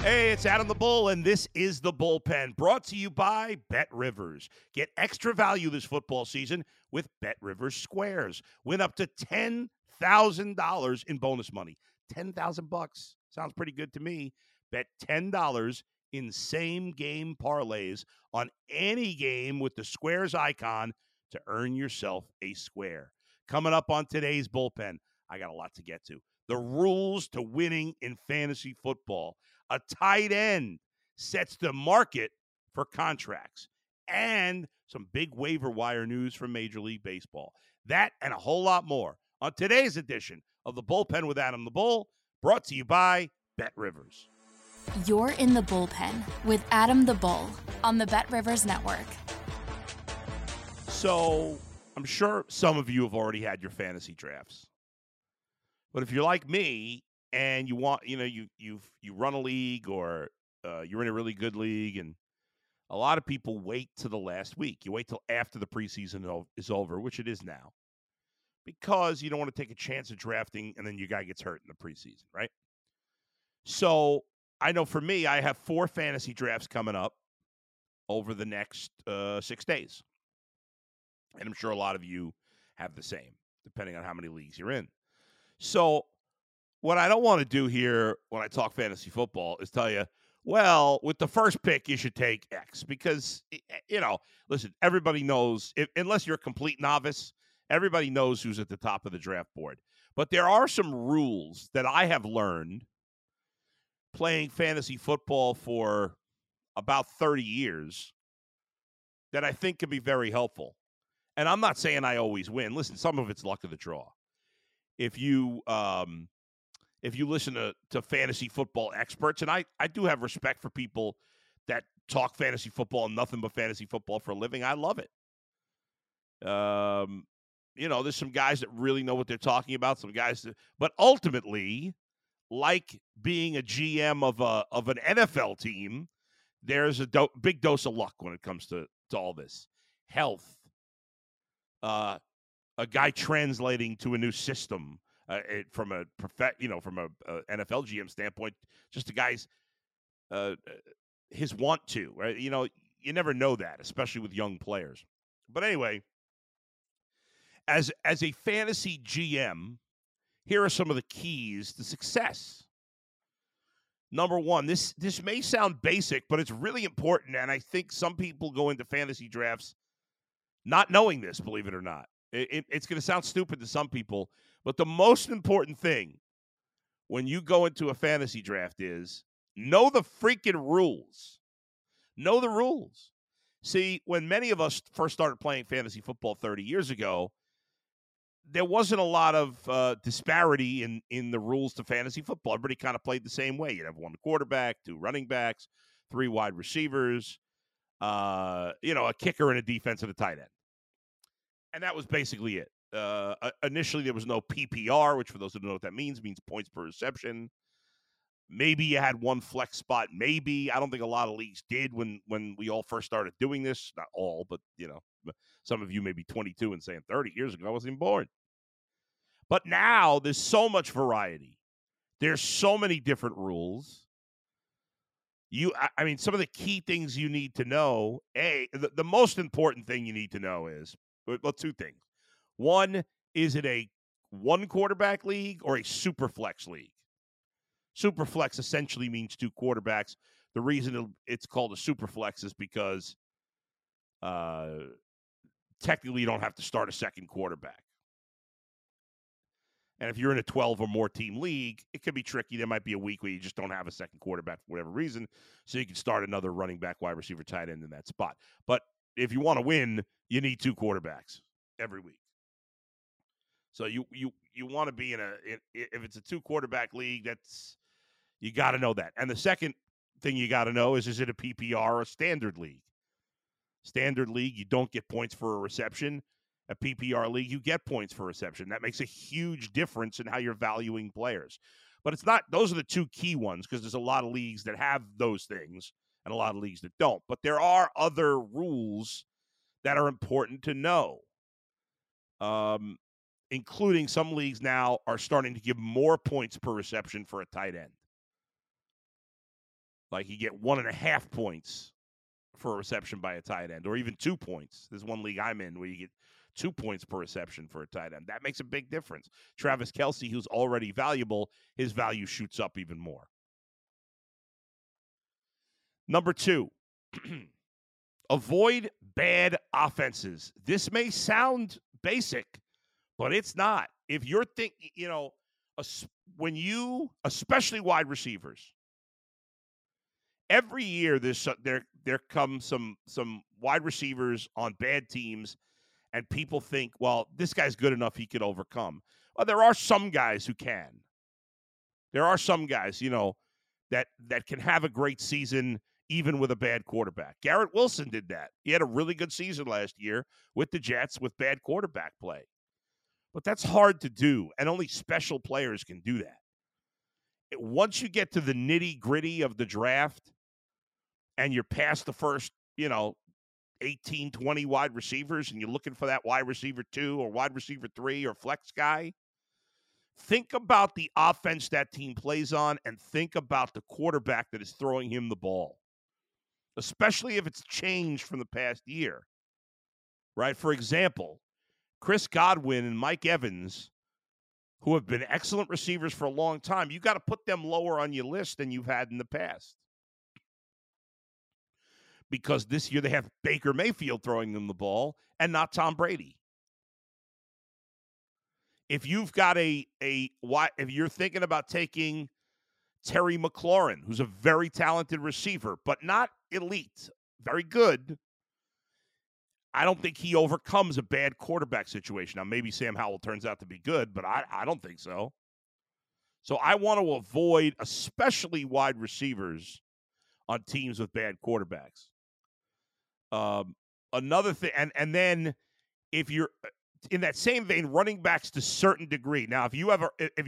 Hey, it's Adam the Bull, and this is The Bullpen, brought to you by BetRivers. Get extra value this football season with BetRivers Squares. Win up to $10,000 in bonus money. $10,000 sounds pretty good to me. Bet $10 in same-game parlays on any game with the Squares icon to earn yourself a square. Coming up on today's Bullpen, I got a lot to get to. The rules to winning in fantasy football. A tight end sets the market for contracts, and some big waiver wire news from Major League Baseball. That and a whole lot more on today's edition of The Bullpen with Adam the Bull, brought to you by BetRivers. You're in The Bullpen with Adam the Bull on the BetRivers Network. So I'm sure some of you have already had your fantasy drafts, but if you're like me, and you want, you run a league or you're in a really good league, and a lot of people wait to the last week. You wait till after the preseason is over, which it is now, because you don't want to take a chance of drafting and then your guy gets hurt in the preseason, right? So I know for me, I have four fantasy drafts coming up over the next 6 days, and I'm sure a lot of you have the same, depending on how many leagues you're in. So what I don't want to do here when I talk fantasy football is tell you, well, with the first pick, you should take X because, listen, everybody knows, unless you're a complete novice, everybody knows who's at the top of the draft board. But there are some rules that I have learned playing fantasy football for about 30 years that I think can be very helpful. And I'm not saying I always win. Listen, some of it's luck of the draw. If you listen to fantasy football experts, and I do have respect for people that talk fantasy football and nothing but fantasy football for a living. I love it. There's some guys that really know what they're talking about, some guys that, but ultimately, like being a GM of an NFL team, there's a big dose of luck when it comes to all this. Health, a guy translating to a new system. From a NFL GM standpoint, just a guy's his want to, right? You never know that, especially with young players. But anyway, as a fantasy GM, here are some of the keys to success. Number one, this may sound basic, but it's really important, and I think some people go into fantasy drafts not knowing this. Believe it or not, it's going to sound stupid to some people. But the most important thing when you go into a fantasy draft is know the freaking rules. Know the rules. See, when many of us first started playing fantasy football 30 years ago, there wasn't a lot of disparity in the rules to fantasy football. Everybody kind of played the same way. You'd have one quarterback, two running backs, three wide receivers, a kicker and a defense and a tight end. And that was basically it. Initially there was no PPR, which for those who don't know what that means points per reception. Maybe you had one flex spot. Maybe. I don't think a lot of leagues did when we all first started doing this. Not all, but some of you may be 22 and saying 30 years ago, I wasn't even born. But now there's so much variety. There's so many different rules. Some of the key things you need to know, the most important thing you need to know is, well, two things. One, is it a one quarterback league or a super flex league? Super flex essentially means two quarterbacks. The reason it's called a super flex is because technically you don't have to start a second quarterback. And if you're in a 12 or more team league, it can be tricky. There might be a week where you just don't have a second quarterback for whatever reason, so you can start another running back, wide receiver, tight end in that spot. But if you want to win, you need two quarterbacks every week. So you want to be in if it's a two quarterback league, that's, you got to know that. And the second thing you got to know is it a PPR or a standard league? Standard league, you don't get points for a reception. A PPR league, you get points for reception. That makes a huge difference in how you're valuing players. But it's not, those are the two key ones, because there's a lot of leagues that have those things and a lot of leagues that don't. But there are other rules that are important to know, including some leagues now are starting to give more points per reception for a tight end. Like you get 1.5 points for a reception by a tight end, or even 2 points. There's one league I'm in where you get 2 points per reception for a tight end. That makes a big difference. Travis Kelce, who's already valuable, his value shoots up even more. Number two, avoid bad offenses. This may sound basic, but it's not. If you're thinking, you know, especially wide receivers, every year there come some wide receivers on bad teams, and people think, well, this guy's good enough, he could overcome. Well, there are some guys who can. There are some guys, you know, that can have a great season even with a bad quarterback. Garrett Wilson did that. He had a really good season last year with the Jets with bad quarterback play. But that's hard to do, and only special players can do that. Once you get to the nitty-gritty of the draft and you're past the first, 18, 20 wide receivers, and you're looking for that wide receiver 2 or wide receiver 3 or flex guy, think about the offense that team plays on and think about the quarterback that is throwing him the ball, especially if it's changed from the past year, right? For example, Chris Godwin and Mike Evans, who have been excellent receivers for a long time, you got to put them lower on your list than you've had in the past, because this year they have Baker Mayfield throwing them the ball and not Tom Brady. If you've got if you're thinking about taking Terry McLaurin, who's a very talented receiver, but not elite, very good, I don't think he overcomes a bad quarterback situation. Now, maybe Sam Howell turns out to be good, but I don't think so. So I want to avoid especially wide receivers on teams with bad quarterbacks. Another thing, and then if you're in that same vein, running backs to a certain degree. Now, if you're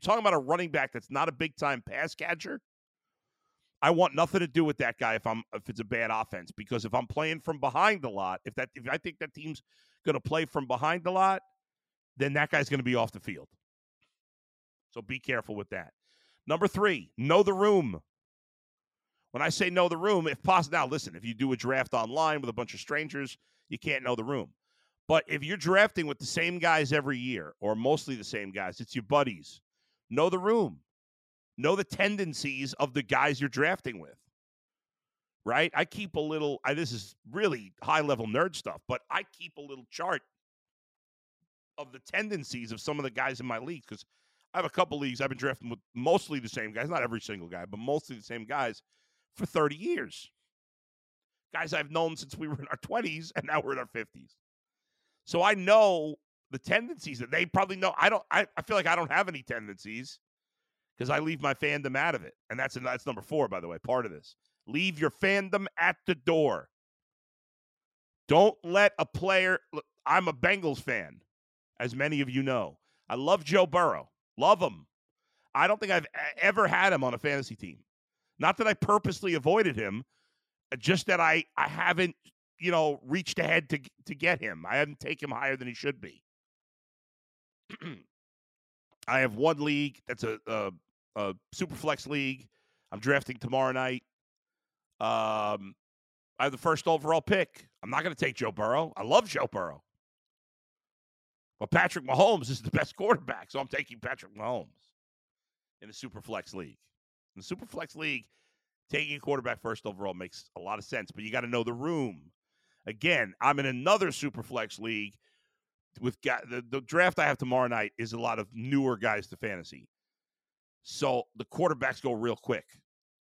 talking about a running back that's not a big time pass catcher, I want nothing to do with that guy if it's a bad offense, because if I'm playing from behind a lot, if I think that team's going to play from behind a lot, then that guy's going to be off the field. So be careful with that. Number three, know the room. When I say know the room, if possible, now listen, if you do a draft online with a bunch of strangers, you can't know the room. But if you're drafting with the same guys every year, or mostly the same guys, it's your buddies, know the room. Know the tendencies of the guys you're drafting with, right? I keep a little, this is really high-level nerd stuff, but I keep a little chart of the tendencies of some of the guys in my league, because I have a couple leagues I've been drafting with mostly the same guys, not every single guy, but mostly the same guys for 30 years. Guys I've known since we were in our 20s, and now we're in our 50s. So I know the tendencies that they probably know. I feel like I don't have any tendencies, because I leave my fandom out of it. And that's number four, by the way, part of this. Leave your fandom at the door. Don't let a player... Look, I'm a Bengals fan, as many of you know. I love Joe Burrow. Love him. I don't think I've ever had him on a fantasy team. Not that I purposely avoided him, just that I haven't, reached ahead to get him. I haven't taken him higher than he should be. I have one league that's a super flex league. I'm drafting tomorrow night. I have the first overall pick. I'm not going to take Joe Burrow. I love Joe Burrow. But Patrick Mahomes is the best quarterback, so I'm taking Patrick Mahomes in a super flex league. In the super flex league, taking a quarterback first overall makes a lot of sense, but you got to know the room. Again, I'm in another super flex league. The draft I have tomorrow night is a lot of newer guys to fantasy. So the quarterbacks go real quick.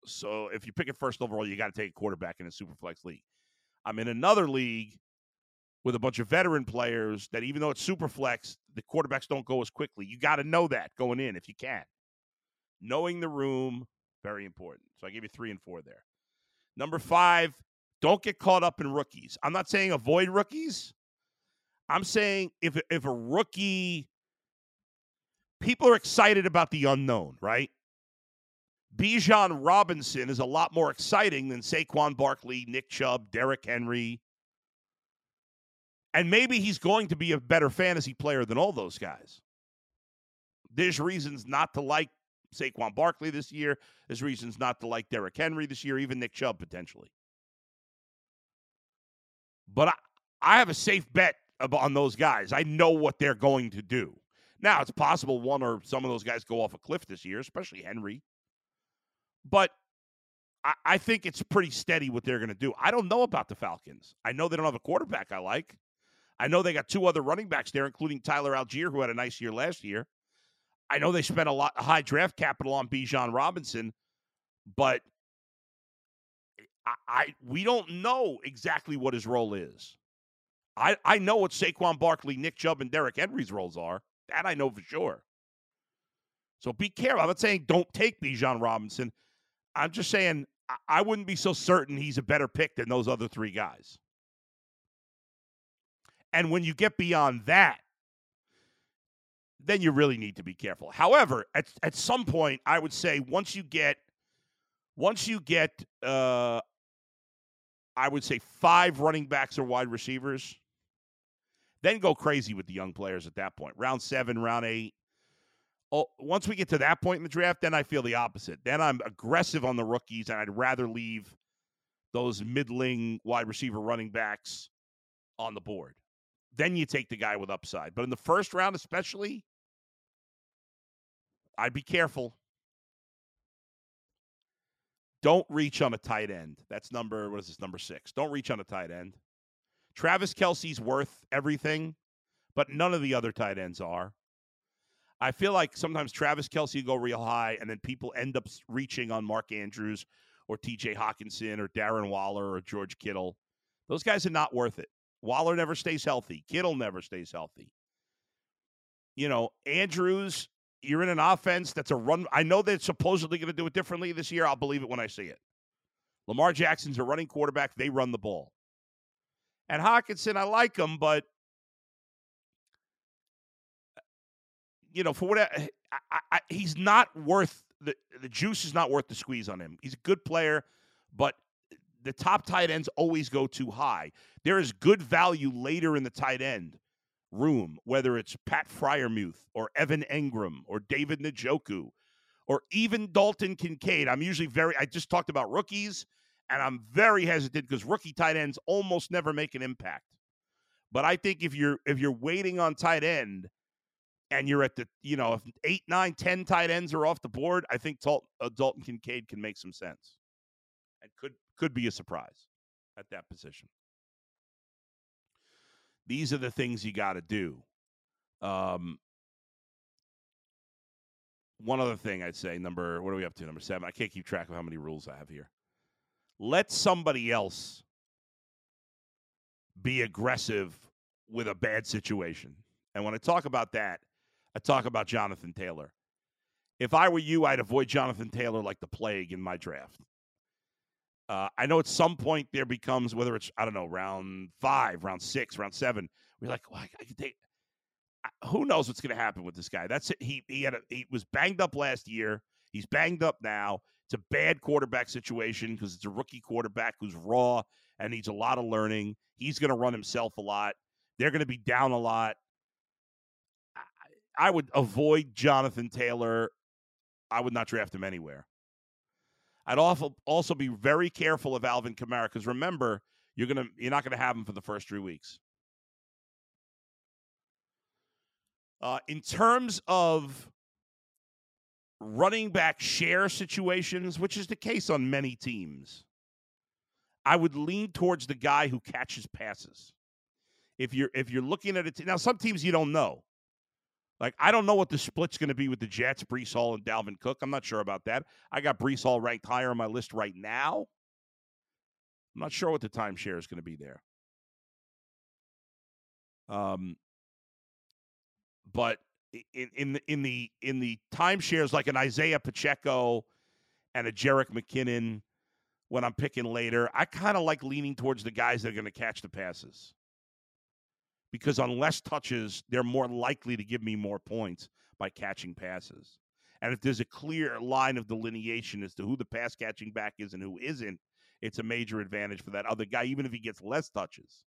So if you pick it first overall, you got to take a quarterback in a super flex league. I'm in another league with a bunch of veteran players that even though it's super flex, the quarterbacks don't go as quickly. You got to know that going in if you can. Knowing the room, very important. So I gave you 3 and 4 there. Number 5, don't get caught up in rookies. I'm not saying avoid rookies. I'm saying if a rookie, people are excited about the unknown, right? Bijan Robinson is a lot more exciting than Saquon Barkley, Nick Chubb, Derrick Henry. And maybe he's going to be a better fantasy player than all those guys. There's reasons not to like Saquon Barkley this year. There's reasons not to like Derrick Henry this year, even Nick Chubb potentially. But I have a safe bet on those guys. I know what they're going to do. Now, it's possible one or some of those guys go off a cliff this year, especially Henry. But I think it's pretty steady what they're going to do. I don't know about the Falcons. I know they don't have a quarterback I like. I know they got 2 other running backs there, including Tyler Algier, who had a nice year last year. I know they spent a high draft capital on Bijan Robinson, but we don't know exactly what his role is. I know what Saquon Barkley, Nick Chubb, and Derrick Henry's roles are. That I know for sure. So be careful. I'm not saying don't take Bijan Robinson. I'm just saying I wouldn't be so certain he's a better pick than those other 3 guys. And when you get beyond that, then you really need to be careful. However, at some point, I would say once you get I would say 5 running backs or wide receivers, then go crazy with the young players at that point. Round 7, round 8. Oh, once we get to that point in the draft, then I feel the opposite. Then I'm aggressive on the rookies, and I'd rather leave those middling wide receiver running backs on the board. Then you take the guy with upside. But in the first round especially, I'd be careful. Don't reach on a tight end. That's number 6. Don't reach on a tight end. Travis Kelce's worth everything, but none of the other tight ends are. I feel like sometimes Travis Kelce will go real high, and then people end up reaching on Mark Andrews or TJ Hawkinson or Darren Waller or George Kittle. Those guys are not worth it. Waller never stays healthy. Kittle never stays healthy. You know, Andrews, you're in an offense that's a run. I know they're supposedly going to do it differently this year. I'll believe it when I see it. Lamar Jackson's a running quarterback. They run the ball. And Hawkinson, I like him, but, you know, for what he's not worth, the juice is not worth the squeeze on him. He's a good player, but the top tight ends always go too high. There is good value later in the tight end room, whether it's Pat Fryermuth or Evan Engram or David Njoku or even Dalton Kincaid. I just talked about rookies, and I'm very hesitant because rookie tight ends almost never make an impact. But I think if you're waiting on tight end and you're at the, you know, if 8, 9, 10 tight ends are off the board, I think Dalton Kincaid can make some sense and could be a surprise at that position. These are the things you got to do. One other thing I'd say, what are we up to? Number 7. I can't keep track of how many rules I have here. Let somebody else be aggressive with a bad situation. And when I talk about that, I talk about Jonathan Taylor. If I were you, I'd avoid Jonathan Taylor like the plague in my draft. I know at some point there becomes, whether it's, I don't know, round 5, round 6, round 7, we're like, well, I can take. Who knows what's going to happen with this guy? That's it. He was banged up last year. He's banged up now. It's a bad quarterback situation because it's a rookie quarterback who's raw and needs a lot of learning. He's going to run himself a lot. They're going to be down a lot. I would avoid Jonathan Taylor. I would not draft him anywhere. I'd also be very careful of Alvin Kamara because remember, you're not gonna have him for the first 3 weeks. In terms of running back share situations, which is the case on many teams, I would lean towards the guy who catches passes. If you're looking at it now, some teams you don't know. Like, I don't know what the split's going to be with the Jets, Brees Hall, and Dalvin Cook. I'm not sure about that. I got Brees Hall ranked higher on my list right now. I'm not sure what the timeshare is going to be there. But in the timeshares, like an Isaiah Pacheco and a Jerick McKinnon, when I'm picking later, I kind of like leaning towards the guys that are going to catch the passes, because on less touches, they're more likely to give me more points by catching passes. And if there's a clear line of delineation as to who the pass catching back is and who isn't, it's a major advantage for that other guy, even if he gets less touches,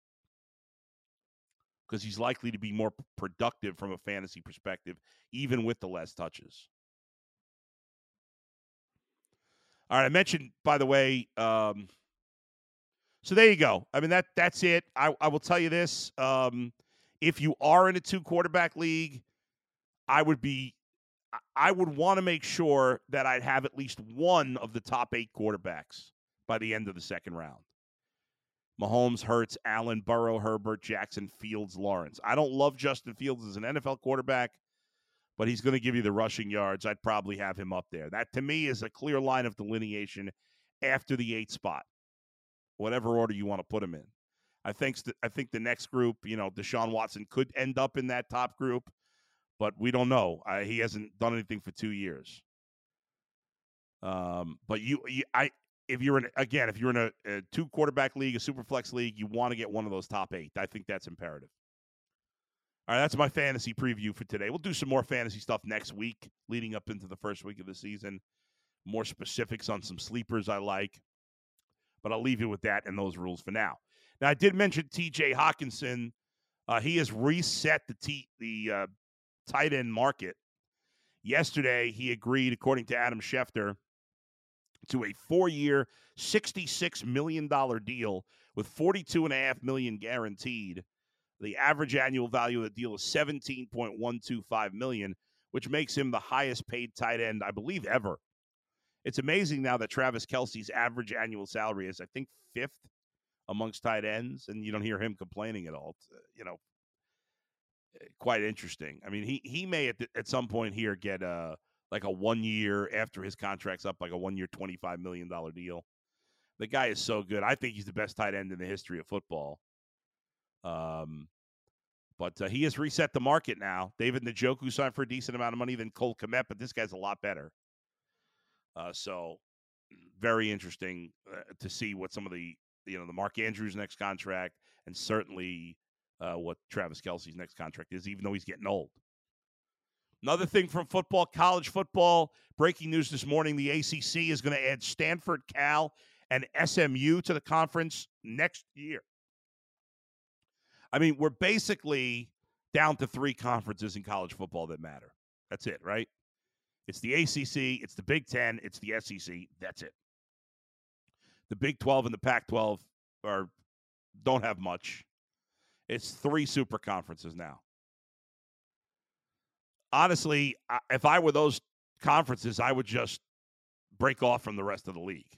because he's likely to be more productive from a fantasy perspective, even with the less touches. All right, I mentioned, by the way, so there you go. I mean, that's it. I will tell you this. If you are in a 2-quarterback league, I would want to make sure that I'd have at least one of the top 8 quarterbacks by the end of the second round. Mahomes, Hurts, Allen, Burrow, Herbert, Jackson, Fields, Lawrence. I don't love Justin Fields as an NFL quarterback, but he's going to give you the rushing yards. I'd probably have him up there. That, to me, is a clear line of delineation after the 8th spot, whatever order you want to put him in. I think the next group, you know, Deshaun Watson could end up in that top group, but we don't know. He hasn't done anything for 2 years. But if you're in a 2-quarterback league, a super flex league, you want to get one of those top 8. I think that's imperative. All right, that's my fantasy preview for today. We'll do some more fantasy stuff next week, leading up into the first week of the season. More specifics on some sleepers I like. But I'll leave you with that and those rules for now. Now, I did mention T.J. Hockenson. He has reset the tight end market. Yesterday, he agreed, according to Adam Schefter, to a 4-year, $66 million deal with $42.5 million guaranteed. The average annual value of the deal is $17.125 million, which makes him the highest-paid tight end, I believe, ever. It's amazing now that Travis Kelce's average annual salary is, I think, 5th amongst tight ends, and you don't hear him complaining at all. It's, quite interesting. I mean, he may at some point here get like a 1-year, after his contract's up, like a 1-year, $25 million deal. The guy is so good. I think he's the best tight end in the history of football. But he has reset the market now. David Njoku signed for a decent amount of money than Cole Kmet, but this guy's a lot better. So very interesting to see what some of the Mark Andrews next contract, and certainly what Travis Kelce's next contract is, even though he's getting old. Another thing from football, college football, breaking news this morning, the ACC is going to add Stanford, Cal, and SMU to the conference next year. I mean, we're basically down to 3 conferences in college football that matter. That's it, right? It's the ACC, it's the Big Ten, it's the SEC. That's it. The Big 12 and the Pac-12 don't have much. It's 3 super conferences now. Honestly, if I were those conferences, I would just break off from the rest of the league,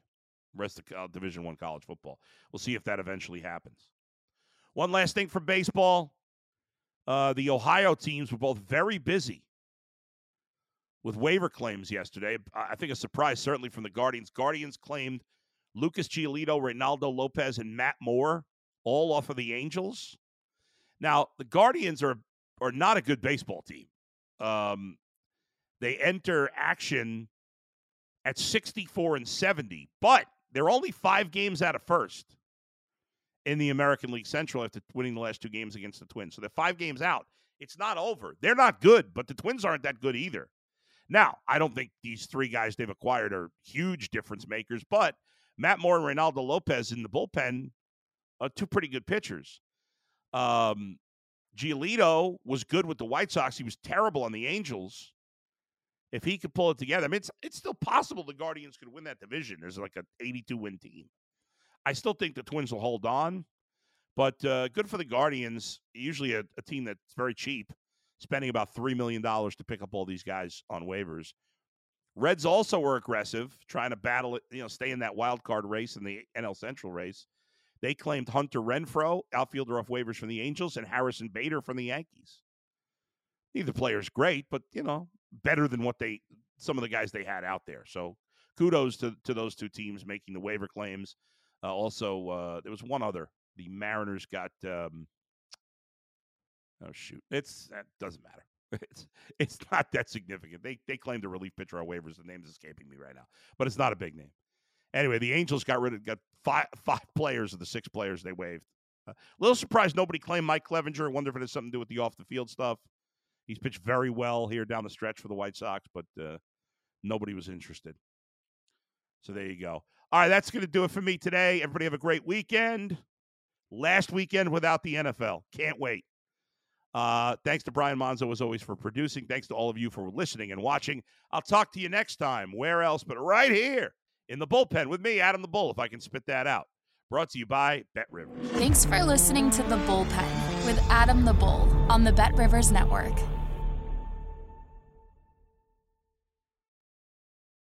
rest of Division I college football. We'll see if that eventually happens. One last thing for baseball. The Ohio teams were both very busy with waiver claims yesterday. I think a surprise, certainly, from the Guardians. Guardians claimed Lucas Giolito, Reynaldo Lopez, and Matt Moore, all off of the Angels. Now, the Guardians are not a good baseball team. They enter action at 64-70, but they're only 5 games out of first in the American League Central after winning the last 2 games against the Twins. So they're 5 games out. It's not over. They're not good, but the Twins aren't that good either. Now, I don't think these 3 guys they've acquired are huge difference makers, but Matt Moore and Reynaldo Lopez in the bullpen are 2 pretty good pitchers. Giolito was good with the White Sox. He was terrible on the Angels. If he could pull it together, I mean, it's still possible the Guardians could win that division. There's like an 82-win team. I still think the Twins will hold on, but good for the Guardians, usually a team that's very cheap, spending about $3 million to pick up all these guys on waivers. Reds also were aggressive, trying to battle it, stay in that wild card race in the NL Central race. They claimed Hunter Renfroe, outfielder off waivers from the Angels, and Harrison Bader from the Yankees. Neither player's great, but, better than what some of the guys they had out there. So kudos to those 2 teams making the waiver claims. Also, there was one other. The Mariners got Oh, shoot. That doesn't matter. It's not that significant. They claimed a relief pitcher on waivers. The name's escaping me right now, but it's not a big name. Anyway, the Angels got five players of the six players they waived. A little surprised nobody claimed Mike Clevinger. I wonder if it has something to do with the off the field stuff. He's pitched very well here down the stretch for the White Sox, but nobody was interested. So there you go. All right, that's going to do it for me today. Everybody have a great weekend. Last weekend without the NFL. Can't wait. Thanks to Brian Monzo, as always, for producing. Thanks to all of you for listening and watching. I'll talk to you next time. Where else but right here in the bullpen with me, Adam the Bull, if I can spit that out. Brought to you by BetRivers. Thanks for listening to The Bullpen with Adam the Bull on the BetRivers Network.